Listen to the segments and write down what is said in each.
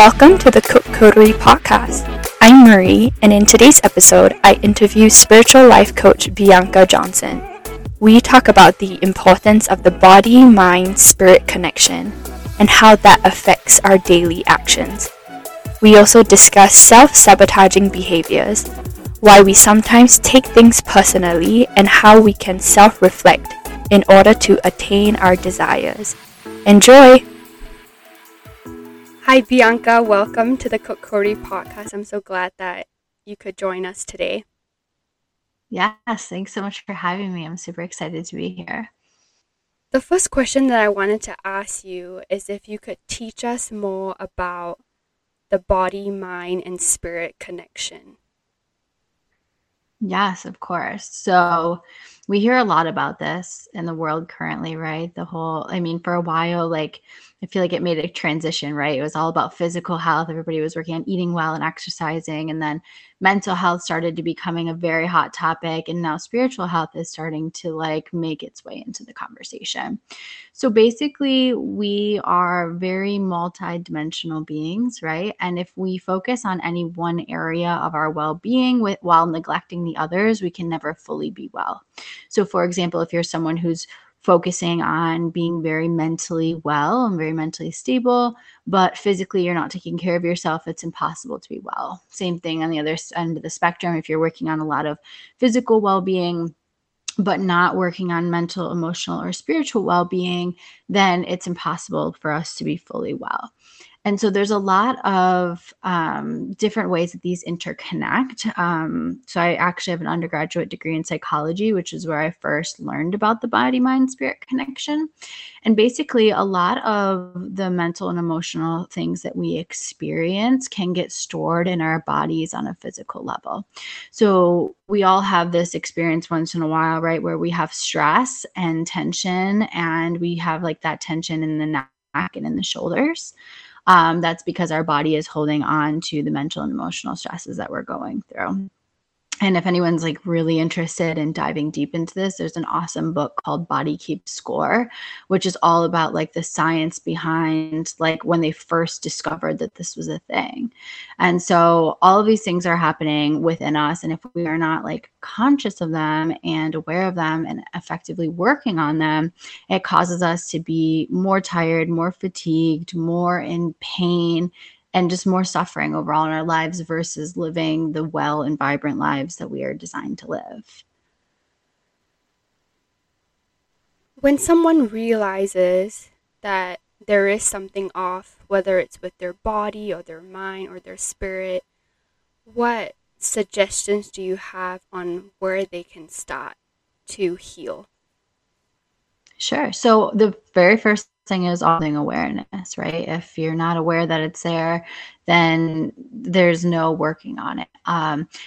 Welcome to the Cook Coterie podcast. I'm Marie, and in today's episode, I interview spiritual life coach Bianca Johnson. We talk about the importance of the body-mind-spirit connection and how that affects our daily actions. We also discuss self-sabotaging behaviors, why we sometimes take things personally, and how we can self-reflect in order to attain our desires. Enjoy! Hi Bianca, welcome to the Cook Coterie podcast. I'm so glad that you could join us today. Yes, thanks so much for having me. I'm super excited to be here. The first question that I wanted to ask you is if you could teach us more about the body, mind, and spirit connection. Yes, of course. So we hear a lot about this in the world currently, right? For a while, I feel like it made a transition, right? It was all about physical health. Everybody was working on eating well and exercising. And then mental health started to becoming a very hot topic. And now spiritual health is starting to make its way into the conversation. So basically, we are very multidimensional beings, right? And if we focus on any one area of our well-being while neglecting the others, we can never fully be well. So for example, if you're someone who's focusing on being very mentally well and very mentally stable, but physically you're not taking care of yourself, it's impossible to be well. Same thing on the other end of the spectrum. If you're working on a lot of physical well-being, but not working on mental, emotional, or spiritual well-being, then it's impossible for us to be fully well. And so there's a lot of different ways that these interconnect. So I actually have an undergraduate degree in psychology, which is where I first learned about the body, mind, spirit connection. And basically, a lot of the mental and emotional things that we experience can get stored in our bodies on a physical level. So we all have this experience once in a while, right, where we have stress and tension, and we have that tension in the neck and in the shoulders. That's because our body is holding on to the mental and emotional stresses that we're going through. And if anyone's really interested in diving deep into this, there's an awesome book called Body Keeps Score, which is all about the science behind when they first discovered that this was a thing. And so all of these things are happening within us. And if we are not conscious of them and aware of them and effectively working on them, it causes us to be more tired, more fatigued, more in pain, and just more suffering overall in our lives versus living the well and vibrant lives that we are designed to live. When someone realizes that there is something off, whether it's with their body or their mind or their spirit, what suggestions do you have on where they can start to heal? Sure. So the very first thing is all thing awareness, right? If you're not aware that it's there, then there's no working on it.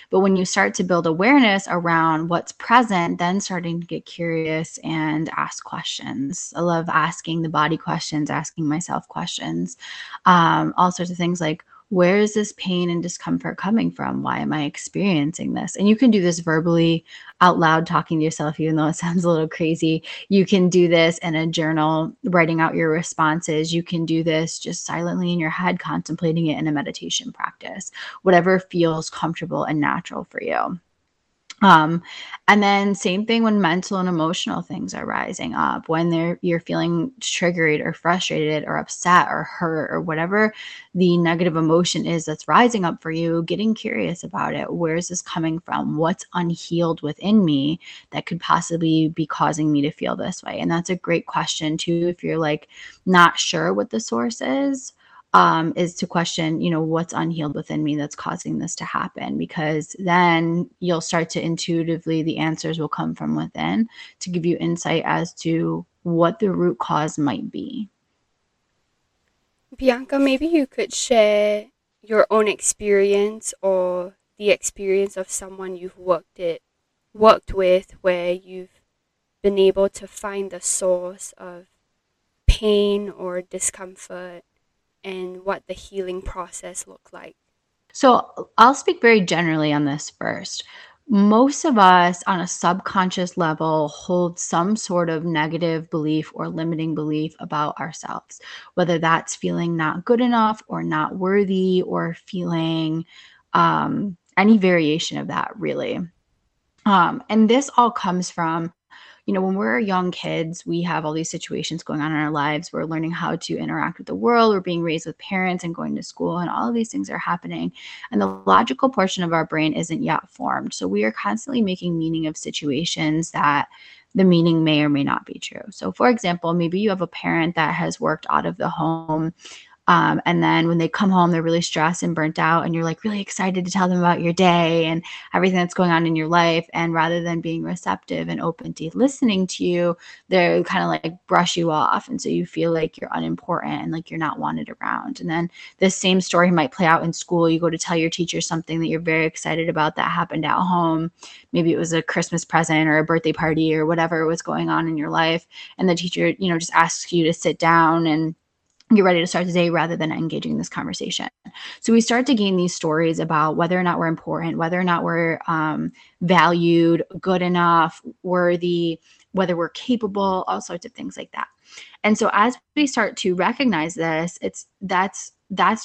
But when you start to build awareness around what's present, then starting to get curious and ask questions. I love asking the body questions, asking myself questions, all sorts of things where is this pain and discomfort coming from? Why am I experiencing this? And you can do this verbally, out loud, talking to yourself, even though it sounds a little crazy. You can do this in a journal, writing out your responses. You can do this just silently in your head, contemplating it in a meditation practice, whatever feels comfortable and natural for you. And then same thing when mental and emotional things are rising up, when you're feeling triggered or frustrated or upset or hurt or whatever the negative emotion is that's rising up for you, getting curious about it. Where is this coming from? What's unhealed within me that could possibly be causing me to feel this way? And that's a great question too. If you're not sure what the source is to question, what's unhealed within me that's causing this to happen, because then you'll start to intuitively, the answers will come from within to give you insight as to what the root cause might be. Bianca, maybe you could share your own experience or the experience of someone you've worked with where you've been able to find the source of pain or discomfort, and what the healing process looked like. So I'll speak very generally on this first. Most of us on a subconscious level hold some sort of negative belief or limiting belief about ourselves, whether that's feeling not good enough or not worthy or feeling any variation of that, really. And this all comes from, you know, when we're young kids, we have all these situations going on in our lives. We're learning how to interact with the world. We're being raised with parents and going to school, and all of these things are happening. And the logical portion of our brain isn't yet formed. So we are constantly making meaning of situations that the meaning may or may not be true. So for example, maybe you have a parent that has worked out of the home, and then when they come home, they're really stressed and burnt out, and you're like really excited to tell them about your day and everything that's going on in your life. And rather than being receptive and open to listening to you, they kind of like brush you off. And so you feel like you're unimportant and like you're not wanted around. And then this same story might play out in school. You go to tell your teacher something that you're very excited about that happened at home. Maybe it was a Christmas present or a birthday party or whatever was going on in your life. And the teacher, you know, just asks you to sit down and get ready to start the day rather than engaging this conversation. So we start to gain these stories about whether or not we're important, whether or not we're valued, good enough, worthy, whether we're capable, all sorts of things like that. And so as we start to recognize this, that's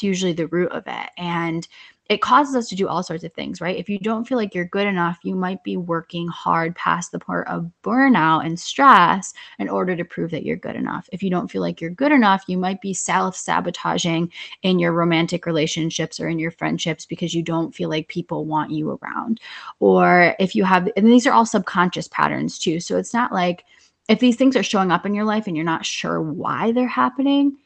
usually the root of it. And it causes us to do all sorts of things, right? If you don't feel like you're good enough, you might be working hard past the part of burnout and stress in order to prove that you're good enough. If you don't feel like you're good enough, you might be self-sabotaging in your romantic relationships or in your friendships because you don't feel like people want you around. Or if you have, and these are all subconscious patterns too. So it's not like if these things are showing up in your life and you're not sure why they're happening,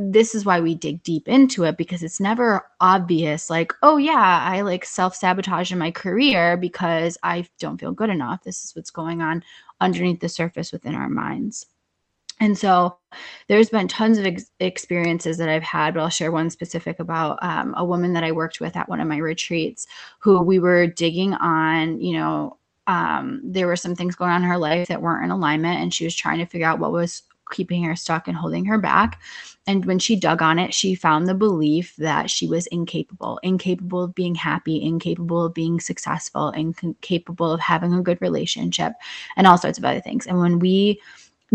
this is why we dig deep into it, because it's never obvious like, oh yeah, I like self-sabotage in my career because I don't feel good enough. This is what's going on underneath the surface within our minds. And so there's been tons of experiences that I've had, but I'll share one specific about a woman that I worked with at one of my retreats who we were digging on, you know, there were some things going on in her life that weren't in alignment, and she was trying to figure out what was keeping her stuck and holding her back. And when she dug on it, she found the belief that she was incapable of being happy, incapable of being successful, incapable of having a good relationship, and all sorts of other things. And when we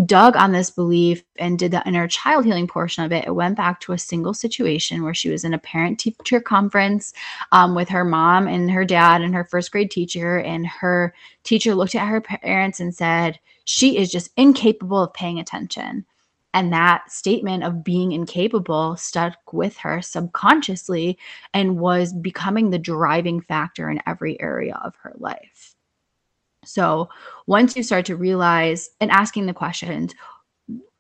dug on this belief and did the inner child healing portion of it, it went back to a single situation where she was in a parent-teacher conference with her mom and her dad and her first grade teacher. And her teacher looked at her parents and said, "She is just incapable of paying attention." And that statement of being incapable stuck with her subconsciously and was becoming the driving factor in every area of her life. So once you start to realize and asking the questions,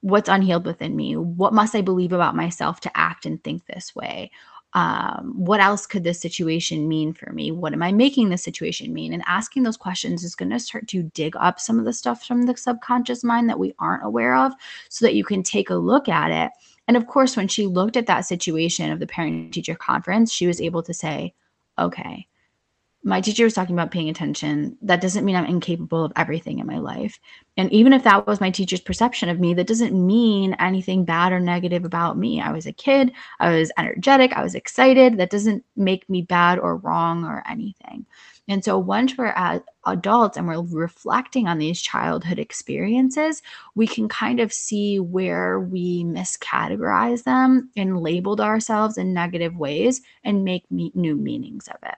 what's unhealed within me? What must I believe about myself to act and think this way? What else could this situation mean for me? What am I making this situation mean? And asking those questions is going to start to dig up some of the stuff from the subconscious mind that we aren't aware of so that you can take a look at it. And of course, when she looked at that situation of the parent-teacher conference, she was able to say, okay, my teacher was talking about paying attention. That doesn't mean I'm incapable of everything in my life. And even if that was my teacher's perception of me, that doesn't mean anything bad or negative about me. I was a kid. I was energetic. I was excited. That doesn't make me bad or wrong or anything. And so once we're as adults and we're reflecting on these childhood experiences, we can kind of see where we miscategorize them and labeled ourselves in negative ways and make new meanings of it.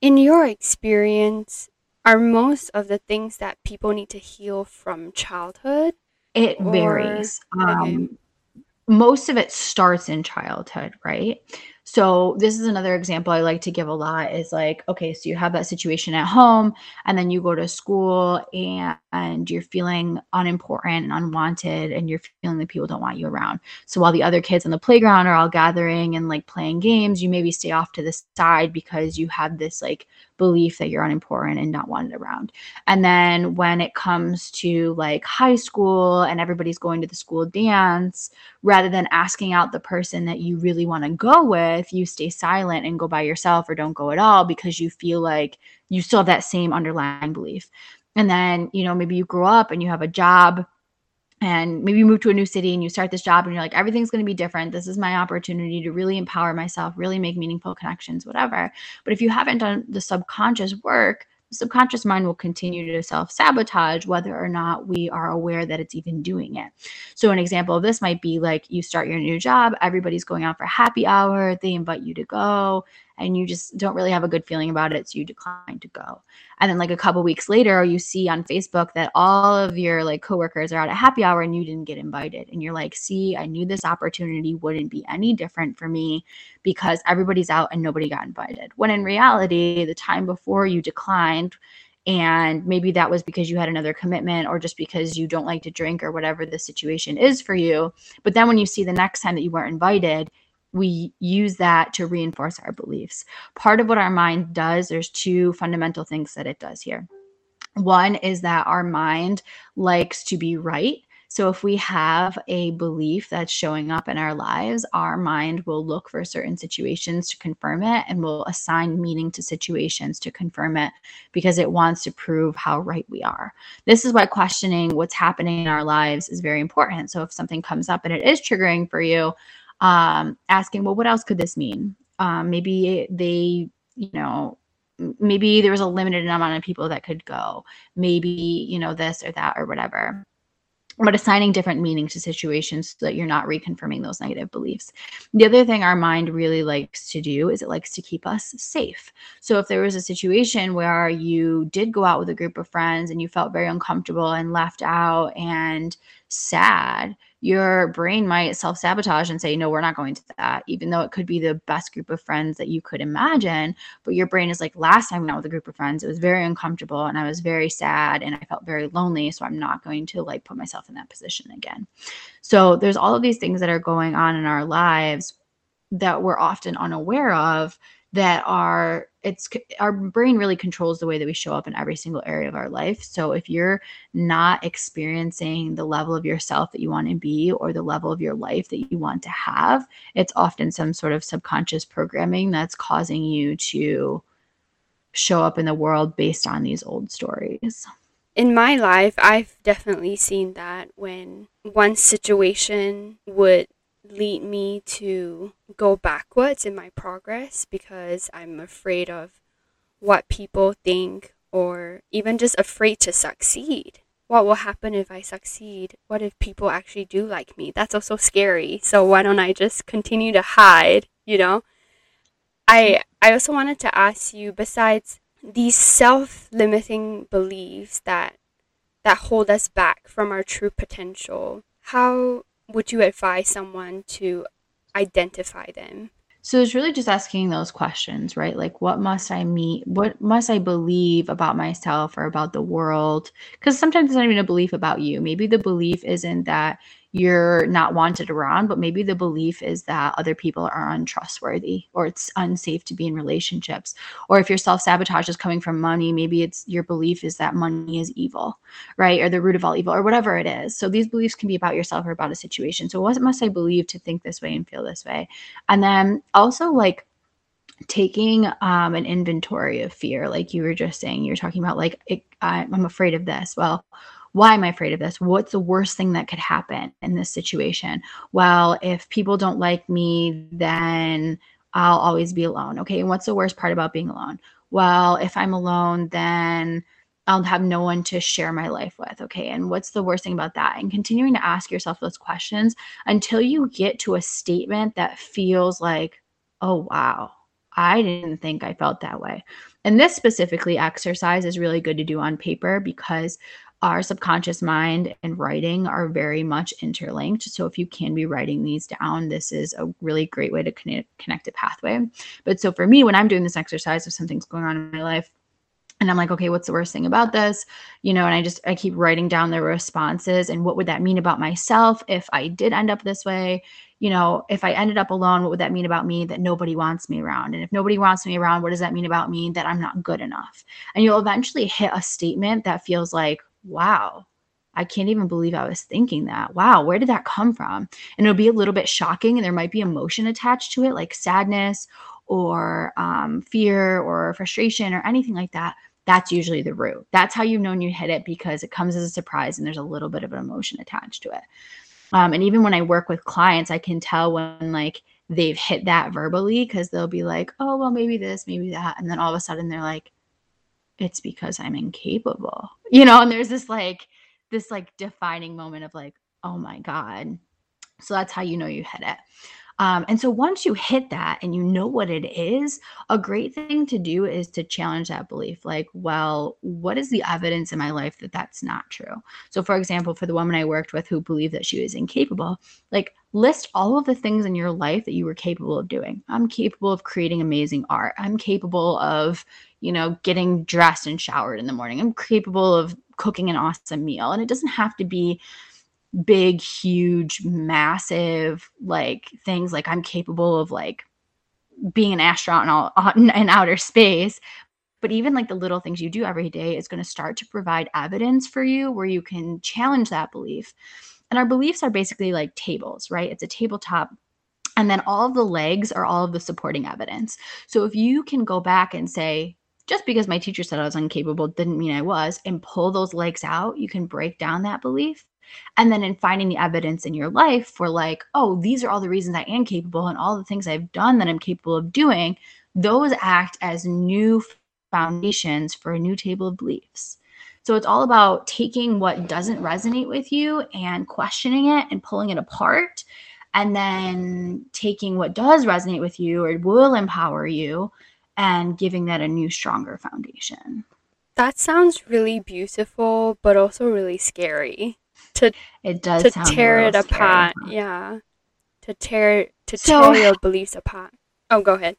In your experience, are most of the things that people need to heal from childhood? It varies. Most of it starts in childhood, right? So this is another example I like to give a lot is like, okay, so you have that situation at home and then you go to school and you're feeling unimportant and unwanted and you're feeling that people don't want you around. So while the other kids on the playground are all gathering and like playing games, you maybe stay off to the side because you have this like belief that you're unimportant and not wanted around. And then when it comes to like high school and everybody's going to the school dance, rather than asking out the person that you really want to go with, you stay silent and go by yourself or don't go at all because you feel like you still have that same underlying belief. And then, you know, maybe you grow up and you have a job and maybe you move to a new city and you start this job and you're like, everything's going to be different. This is my opportunity to really empower myself, really make meaningful connections, whatever. But if you haven't done the subconscious work, the subconscious mind will continue to self-sabotage whether or not we are aware that it's even doing it. So an example of this might be like you start your new job, everybody's going out for happy hour, they invite you to go, and you just don't really have a good feeling about it, so you decline to go. And then like a couple weeks later, you see on Facebook that all of your like coworkers are out at happy hour and you didn't get invited. And you're like, see, I knew this opportunity wouldn't be any different for me because everybody's out and nobody got invited. When in reality, the time before you declined, and maybe that was because you had another commitment or just because you don't like to drink or whatever the situation is for you. But then when you see the next time that you weren't invited, we use that to reinforce our beliefs. Part of what our mind does, there's two fundamental things that it does here. One is that our mind likes to be right. So if we have a belief that's showing up in our lives, our mind will look for certain situations to confirm it and will assign meaning to situations to confirm it because it wants to prove how right we are. This is why questioning what's happening in our lives is very important. So if something comes up and it is triggering for you, asking, well, what else could this mean? Maybe there was a limited amount of people that could go, maybe, this or that or whatever, but assigning different meanings to situations so that you're not reconfirming those negative beliefs. The other thing our mind really likes to do is it likes to keep us safe. So if there was a situation where you did go out with a group of friends and you felt very uncomfortable and left out and sad, your brain might self-sabotage and say, no, we're not going to that, even though it could be the best group of friends that you could imagine. But your brain is like, last time I went out with a group of friends, it was very uncomfortable and I was very sad and I felt very lonely. So I'm not going to like put myself in that position again. So there's all of these things that are going on in our lives that we're often unaware of that are, our brain really controls the way that we show up in every single area of our life. So if you're not experiencing the level of yourself that you want to be or the level of your life that you want to have, it's often some sort of subconscious programming that's causing you to show up in the world based on these old stories. In my life, I've definitely seen that when one situation would lead me to go backwards in my progress because I'm afraid of what people think or even just afraid to succeed. What will happen if I succeed? What if people actually do like me? That's also scary. So why don't I just continue to hide, I also wanted to ask you, besides these self-limiting beliefs that hold us back from our true potential, how would you advise someone to identify them? So it's really just asking those questions, right? Like, what must I meet? What must I believe about myself or about the world? Because sometimes it's not even a belief about you. Maybe the belief isn't that you're not wanted around, but maybe the belief is that other people are untrustworthy or it's unsafe to be in relationships. Or if your self-sabotage is coming from money, maybe it's your belief is that money is evil, right? Or the root of all evil or whatever it is. So these beliefs can be about yourself or about a situation. So what must I believe to think this way and feel this way? And then also like taking an inventory of fear, like you were just saying, you're talking about like, I'm afraid of this. Well, why am I afraid of this? What's the worst thing that could happen in this situation? Well, if people don't like me, then I'll always be alone. Okay. And what's the worst part about being alone? Well, if I'm alone, then I'll have no one to share my life with. Okay. And what's the worst thing about that? And continuing to ask yourself those questions until you get to a statement that feels like, oh, wow, I didn't think I felt that way. And this specifically exercise is really good to do on paper because our subconscious mind and writing are very much interlinked. So if you can be writing these down, this is a really great way to connect a pathway. But so for me, when I'm doing this exercise, if something's going on in my life and I'm like, okay, what's the worst thing about this? And I keep writing down the responses and what would that mean about myself if I did end up this way? If I ended up alone, what would that mean about me that nobody wants me around? And if nobody wants me around, what does that mean about me that I'm not good enough? And you'll eventually hit a statement that feels like, wow, I can't even believe I was thinking that. Wow, where did that come from? And it'll be a little bit shocking and there might be emotion attached to it, like sadness or fear or frustration or anything like that. That's usually the root. That's how you've known you hit it because it comes as a surprise and there's a little bit of an emotion attached to it. And even when I work with clients, I can tell when like they've hit that verbally because they'll be like, oh, well, maybe this, maybe that. And then all of a sudden they're like, it's because I'm incapable, you know? And there's this like defining moment of like, oh my God. So that's how you know you hit it. And so once you hit that and you know what it is, a great thing to do is to challenge that belief. Like, well, what is the evidence in my life that that's not true? So for example, for the woman I worked with who believed that she was incapable, like list all of the things in your life that you were capable of doing. I'm capable of creating amazing art. I'm capable of, you know, getting dressed and showered in the morning. I'm capable of cooking an awesome meal. And it doesn't have to be big, huge, massive, like things like I'm capable of like being an astronaut in outer space. But even like the little things you do every day is going to start to provide evidence for you where you can challenge that belief. And our beliefs are basically like tables, right? It's a tabletop. And then all of the legs are all of the supporting evidence. So if you can go back and say, just because my teacher said I was incapable didn't mean I was, and pull those legs out, you can break down that belief. And then in finding the evidence in your life for like, oh, these are all the reasons I am capable and all the things I've done that I'm capable of doing, those act as new foundations for a new table of beliefs. So it's all about taking what doesn't resonate with you and questioning it and pulling it apart, and then taking what does resonate with you or will empower you and giving that a new, stronger foundation. That sounds really beautiful, but also really scary. It does sound scary. Yeah. To tear your beliefs apart. Oh, go ahead.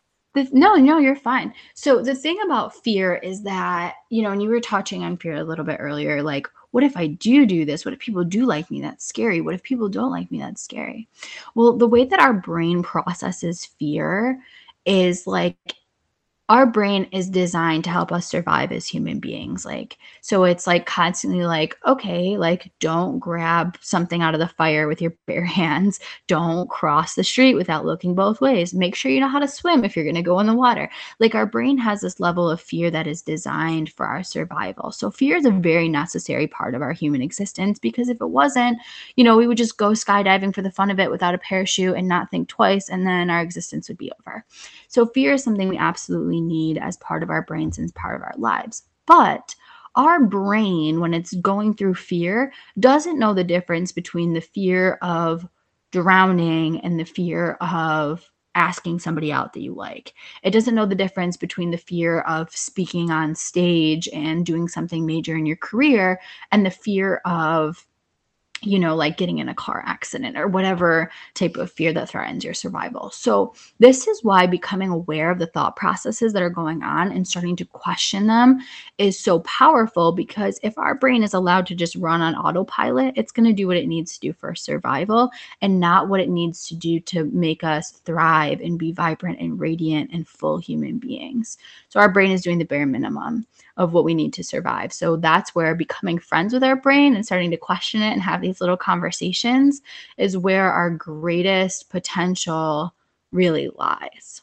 No, you're fine. So the thing about fear is that, you know, and you were touching on fear a little bit earlier, like, what if I do this? What if people do like me? That's scary. What if people don't like me? That's scary. Well, the way that our brain processes fear is like, our brain is designed to help us survive as human beings. Like, so it's like constantly like, okay, like don't grab something out of the fire with your bare hands. Don't cross the street without looking both ways. Make sure you know how to swim if you're going to go in the water. Like our brain has this level of fear that is designed for our survival. So fear is a very necessary part of our human existence, because if it wasn't, you know, we would just go skydiving for the fun of it without a parachute and not think twice. And then our existence would be over. So fear is something we absolutely need as part of our brains and as part of our lives. But our brain, when it's going through fear, doesn't know the difference between the fear of drowning and the fear of asking somebody out that you like. It doesn't know the difference between the fear of speaking on stage and doing something major in your career and the fear of, you know, like getting in a car accident or whatever type of fear that threatens your survival. So this is why becoming aware of the thought processes that are going on and starting to question them is so powerful, because if our brain is allowed to just run on autopilot, it's going to do what it needs to do for survival and not what it needs to do to make us thrive and be vibrant and radiant and full human beings. So our brain is doing the bare minimum of what we need to survive. So that's where becoming friends with our brain and starting to question it and have these little conversations is where our greatest potential really lies.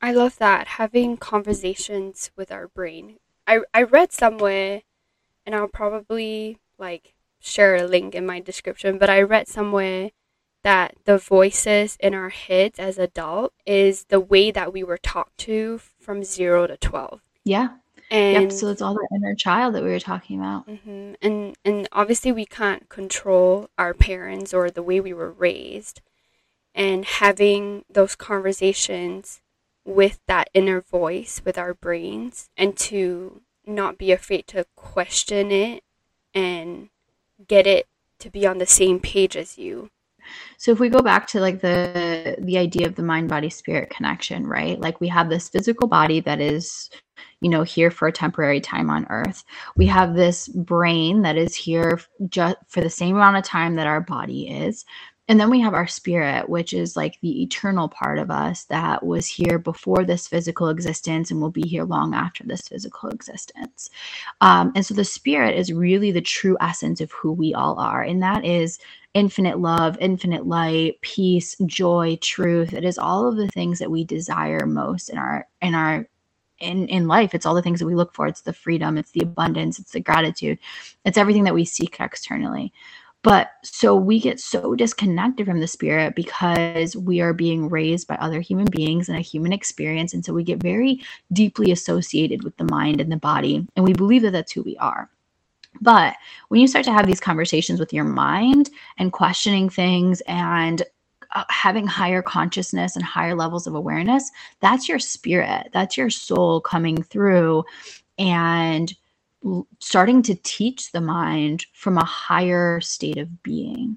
I love that, having conversations with our brain. I read somewhere, and I'll probably like share a link in my description, but I read somewhere that the voices in our heads as adults is the way that we were taught to from 0 to 12. Yeah. And yep, so it's all that inner child that we were talking about. Mm-hmm. And obviously we can't control our parents or the way we were raised. And having those conversations with that inner voice, with our brains, and to not be afraid to question it and get it to be on the same page as you. So if we go back to like the idea of the mind, body, spirit connection, right? Like we have this physical body that is, you know, here for a temporary time on earth. We have this brain that is here just for the same amount of time that our body is. And then we have our spirit, which is like the eternal part of us that was here before this physical existence and will be here long after this physical existence. And so the spirit is really the true essence of who we all are. And that is infinite love, infinite light, peace, joy, truth. It is all of the things that we desire most in life. It's all the things that we look for. It's the freedom, it's the abundance, it's the gratitude. It's everything that we seek externally. But so we get so disconnected from the spirit because we are being raised by other human beings and a human experience. And so we get very deeply associated with the mind and the body. And we believe that that's who we are. But when you start to have these conversations with your mind and questioning things and having higher consciousness and higher levels of awareness, that's your spirit. That's your soul coming through and starting to teach the mind from a higher state of being.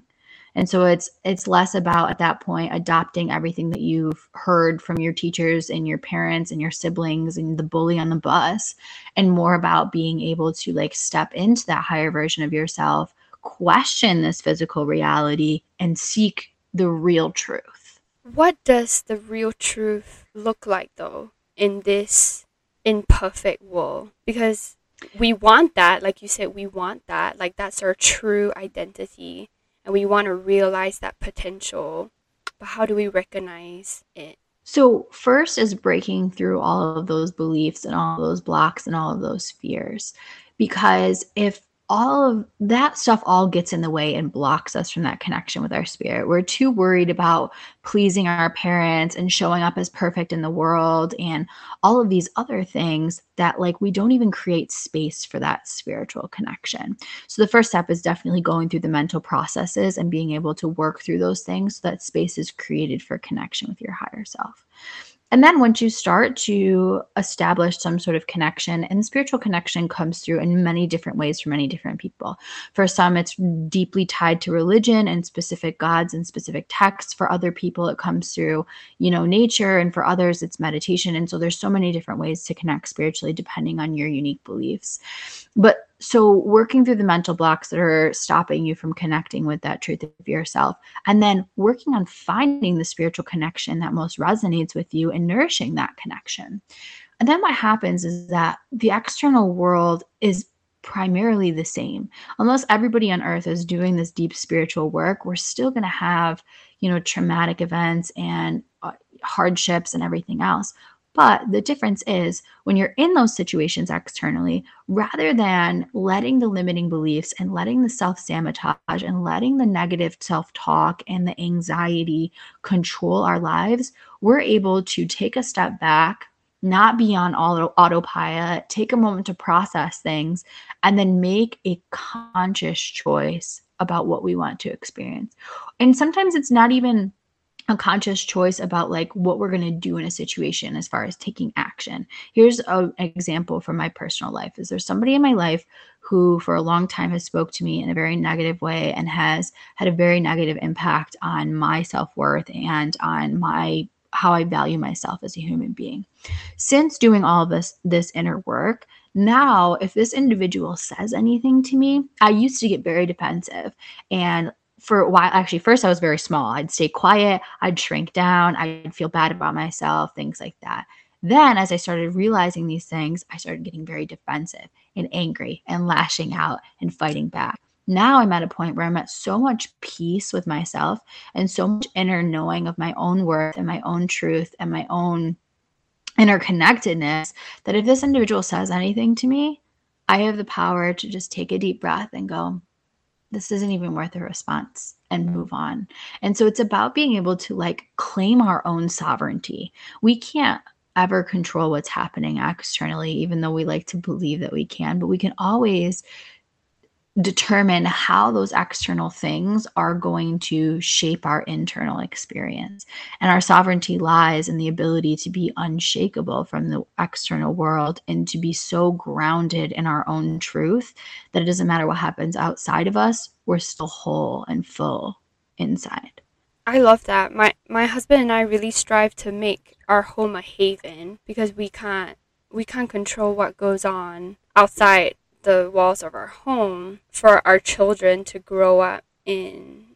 And so it's less about, at that point, adopting everything that you've heard from your teachers and your parents and your siblings and the bully on the bus, and more about being able to like step into that higher version of yourself, question this physical reality, and seek the real truth. What does the real truth look like, though, in this imperfect world? Because we want that, like you said, we want that, like that's our true identity. And we want to realize that potential, but how do we recognize it? So first is breaking through all of those beliefs and all of those blocks and all of those fears. Because if all of that stuff all gets in the way and blocks us from that connection with our spirit, we're too worried about pleasing our parents and showing up as perfect in the world and all of these other things that like we don't even create space for that spiritual connection. So the first step is definitely going through the mental processes and being able to work through those things so that space is created for connection with your higher self. And then once you start to establish some sort of connection, and spiritual connection comes through in many different ways for many different people. For some, it's deeply tied to religion and specific gods and specific texts. For other people, it comes through, you know, nature. And for others, it's meditation. And so there's so many different ways to connect spiritually, depending on your unique beliefs. But so working through the mental blocks that are stopping you from connecting with that truth of yourself, and then working on finding the spiritual connection that most resonates with you and nourishing that connection. And then what happens is that the external world is primarily the same. Unless everybody on earth is doing this deep spiritual work, we're still going to have, you know, traumatic events and hardships and everything else. But the difference is when you're in those situations externally, rather than letting the limiting beliefs and letting the self-sabotage and letting the negative self-talk and the anxiety control our lives, we're able to take a step back, not be on autopilot, take a moment to process things, and then make a conscious choice about what we want to experience. And sometimes it's not even a conscious choice about like what we're going to do in a situation as far as taking action. Here's an example from my personal life. Is there somebody in my life who for a long time has spoke to me in a very negative way and has had a very negative impact on my self-worth and on my how I value myself as a human being. Since doing all this inner work, now if this individual says anything to me, I used to get very defensive. And for a while, actually, first I was very small. I'd stay quiet. I'd shrink down. I'd feel bad about myself, things like that. Then as I started realizing these things, I started getting very defensive and angry and lashing out and fighting back. Now I'm at a point where I'm at so much peace with myself and so much inner knowing of my own worth and my own truth and my own interconnectedness that if this individual says anything to me, I have the power to just take a deep breath and go, this isn't even worth a response, and move on. And so it's about being able to like claim our own sovereignty. We can't ever control what's happening externally, even though we like to believe that we can, but we can always determine how those external things are going to shape our internal experience. And our sovereignty lies in the ability to be unshakable from the external world and to be so grounded in our own truth that it doesn't matter what happens outside of us, we're still whole and full inside. I love that. My husband and I really strive to make our home a haven because we can't control what goes on outside the walls of our home, for our children to grow up in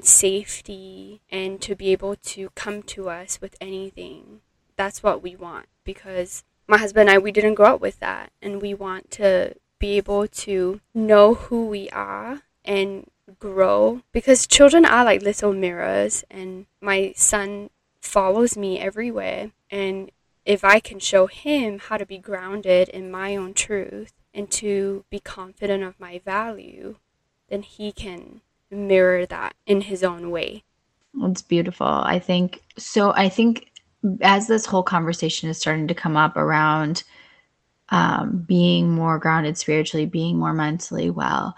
safety and to be able to come to us with anything. That's what we want, because my husband and I, we didn't grow up with that, and we want to be able to know who we are and grow, because children are like little mirrors, and my son follows me everywhere, and if I can show him how to be grounded in my own truth and to be confident of my value, then he can mirror that in his own way. It's beautiful. I think as this whole conversation is starting to come up around being more grounded spiritually, being more mentally well,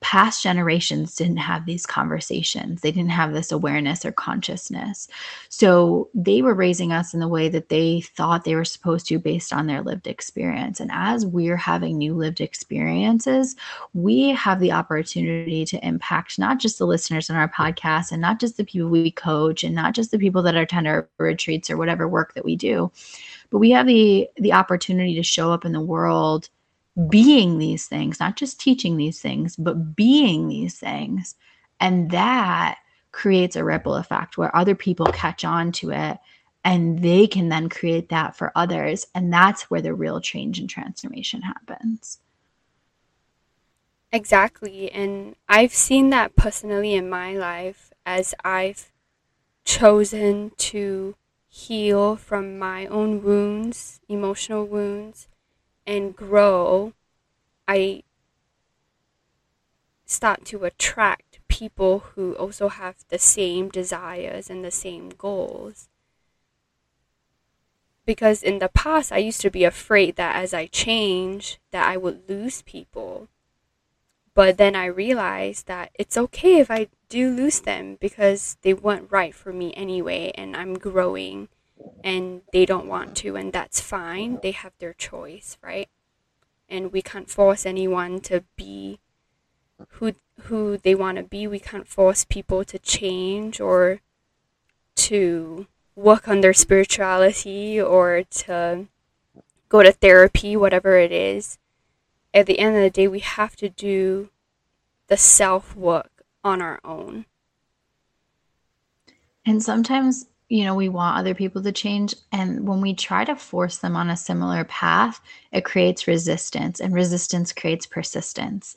past generations didn't have these conversations. They didn't have this awareness or consciousness. So they were raising us in the way that they thought they were supposed to based on their lived experience. And as we're having new lived experiences, we have the opportunity to impact not just the listeners on our podcast and not just the people we coach and not just the people that attend our retreats or whatever work that we do, but we have the opportunity to show up in the world being these things, not just teaching these things, but being these things. And that creates a ripple effect where other people catch on to it and they can then create that for others. And that's where the real change and transformation happens. Exactly. And I've seen that personally in my life as I've chosen to heal from my own wounds, emotional wounds, and grow. I start to attract people who also have the same desires and the same goals. Because in the past, I used to be afraid that as I change, that I would lose people. But then I realized that it's okay if I do lose them because they weren't right for me anyway, and I'm growing. And they don't want to, and that's fine. They have their choice, right? And we can't force anyone to be who they want to be. We can't force people to change or to work on their spirituality or to go to therapy, whatever it is. At the end of the day, we have to do the self-work on our own. And sometimes, you know, we want other people to change. And when we try to force them on a similar path, it creates resistance, and resistance creates persistence.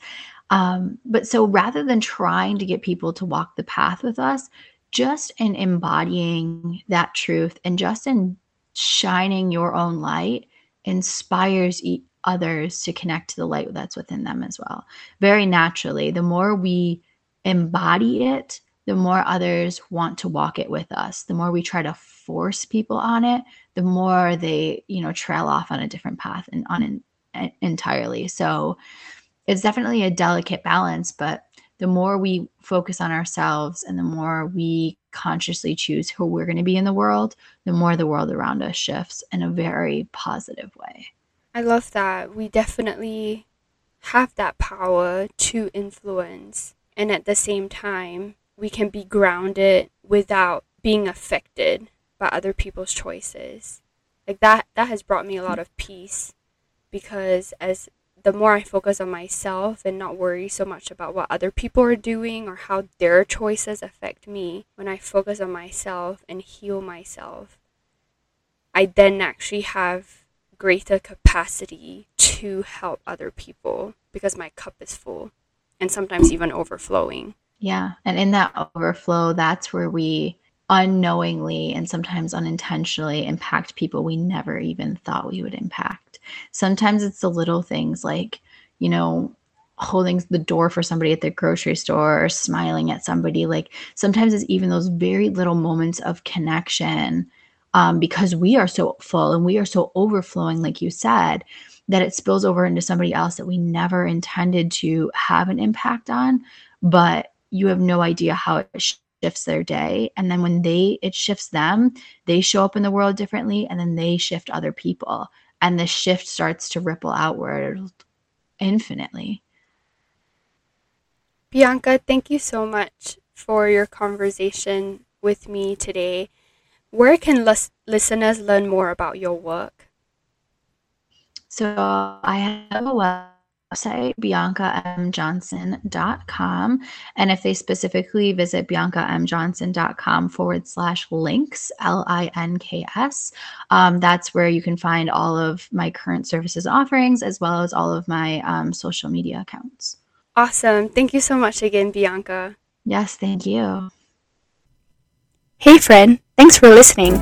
But so rather than trying to get people to walk the path with us, just in embodying that truth and just in shining your own light inspires others to connect to the light that's within them as well. Very naturally, the more we embody it, the more others want to walk it with us. The more we try to force people on it, the more they, you know, trail off on a different path and on entirely. So it's definitely a delicate balance, but the more we focus on ourselves and the more we consciously choose who we're going to be in the world, the more the world around us shifts in a very positive way. I love that. We definitely have that power to influence. And at the same time, we can be grounded without being affected by other people's choices. Like that has brought me a lot of peace, because as the more I focus on myself and not worry so much about what other people are doing or how their choices affect me, when I focus on myself and heal myself, I then actually have greater capacity to help other people because my cup is full and sometimes even overflowing. Yeah. And in that overflow, that's where we unknowingly and sometimes unintentionally impact people we never even thought we would impact. Sometimes it's the little things like, you know, holding the door for somebody at the grocery store or smiling at somebody. Like sometimes it's even those very little moments of connection, because we are so full and we are so overflowing, like you said, that it spills over into somebody else that we never intended to have an impact on. But you have no idea how it shifts their day. And then when it shifts them, they show up in the world differently, and then they shift other people. And the shift starts to ripple outward infinitely. Bianca, thank you so much for your conversation with me today. Where can listeners learn more about your work? So I have a website, BiancaMJohnson.com, and if they specifically visit BiancaMJohnson.com/links, LINKS, that's where you can find all of my current services offerings as well as all of my social media accounts. Awesome. Thank you so much again, Bianca. Yes, thank you. Hey friend, thanks for listening.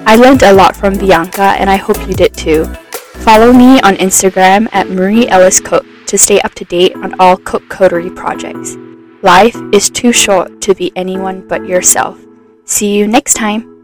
I learned a lot from Bianca and I hope you did too. Follow me on Instagram at Marie Ellis Cook to stay up to date on all Cook Coterie projects. Life is too short to be anyone but yourself. See you next time.